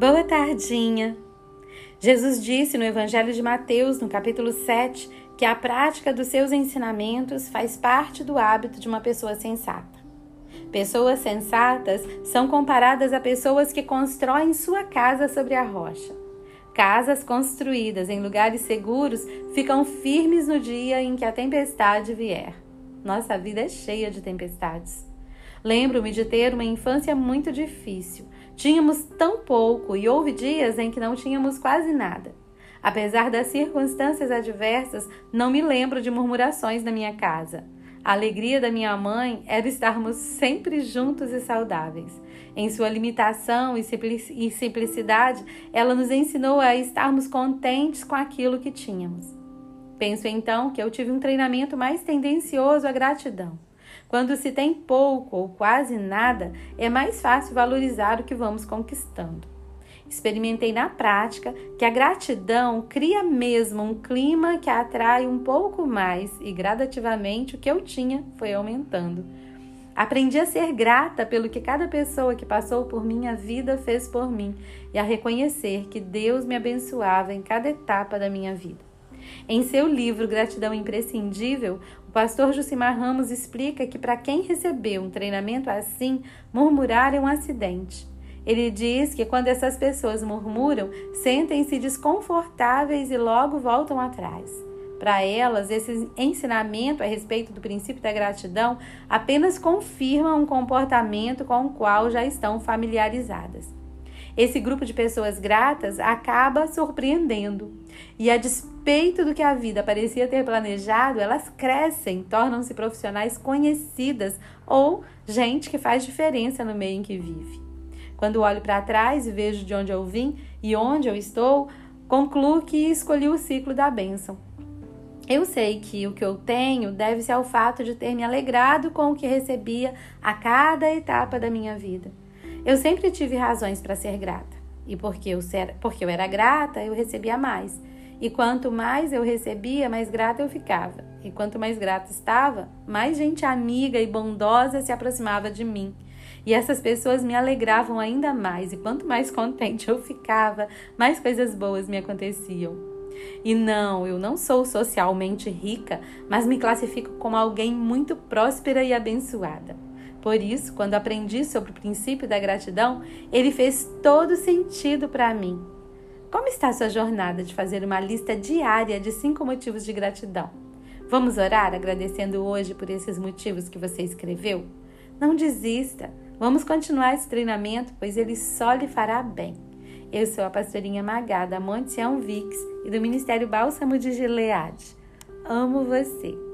Boa tardinha! Jesus disse no Evangelho de Mateus, no capítulo 7, que a prática dos seus ensinamentos faz parte do hábito de uma pessoa sensata. Pessoas sensatas são comparadas a pessoas que constroem sua casa sobre a rocha. Casas construídas em lugares seguros ficam firmes no dia em que a tempestade vier. Nossa vida é cheia de tempestades. Lembro-me de ter uma infância muito difícil. Tínhamos tão pouco e houve dias em que não tínhamos quase nada. Apesar das circunstâncias adversas, não me lembro de murmurações na minha casa. A alegria da minha mãe era estarmos sempre juntos e saudáveis. Em sua limitação e simplicidade, ela nos ensinou a estarmos contentes com aquilo que tínhamos. Penso então que eu tive um treinamento mais tendencioso à gratidão. Quando se tem pouco ou quase nada, é mais fácil valorizar o que vamos conquistando. Experimentei na prática que a gratidão cria mesmo um clima que atrai um pouco mais e gradativamente o que eu tinha foi aumentando. Aprendi a ser grata pelo que cada pessoa que passou por minha vida fez por mim e a reconhecer que Deus me abençoava em cada etapa da minha vida. Em seu livro Gratidão Imprescindível, o pastor Josimar Ramos explica que para quem recebeu um treinamento assim, murmurar é um acidente. Ele diz que quando essas pessoas murmuram, sentem-se desconfortáveis e logo voltam atrás. Para elas, esse ensinamento a respeito do princípio da gratidão apenas confirma um comportamento com o qual já estão familiarizadas. Esse grupo de pessoas gratas acaba surpreendendo. E a despeito do que a vida parecia ter planejado, elas crescem, tornam-se profissionais conhecidas ou gente que faz diferença no meio em que vive. Quando olho para trás e vejo de onde eu vim e onde eu estou, concluo que escolhi o ciclo da bênção. Eu sei que o que eu tenho deve-se ao fato de ter me alegrado com o que recebia a cada etapa da minha vida. Eu sempre tive razões para ser grata, e porque eu era grata, eu recebia mais. E quanto mais eu recebia, mais grata eu ficava. E quanto mais grata estava, mais gente amiga e bondosa se aproximava de mim. E essas pessoas me alegravam ainda mais, e quanto mais contente eu ficava, mais coisas boas me aconteciam. E não, eu não sou socialmente rica, mas me classifico como alguém muito próspera e abençoada. Por isso, quando aprendi sobre o princípio da gratidão, ele fez todo sentido para mim. Como está sua jornada de fazer uma lista diária de 5 motivos de gratidão? Vamos orar agradecendo hoje por esses motivos que você escreveu? Não desista, vamos continuar esse treinamento, pois ele só lhe fará bem. Eu sou a Pastorinha Margareth Serrat, da Monte Sião Vix e do Ministério Bálsamo de Gileade. Amo você!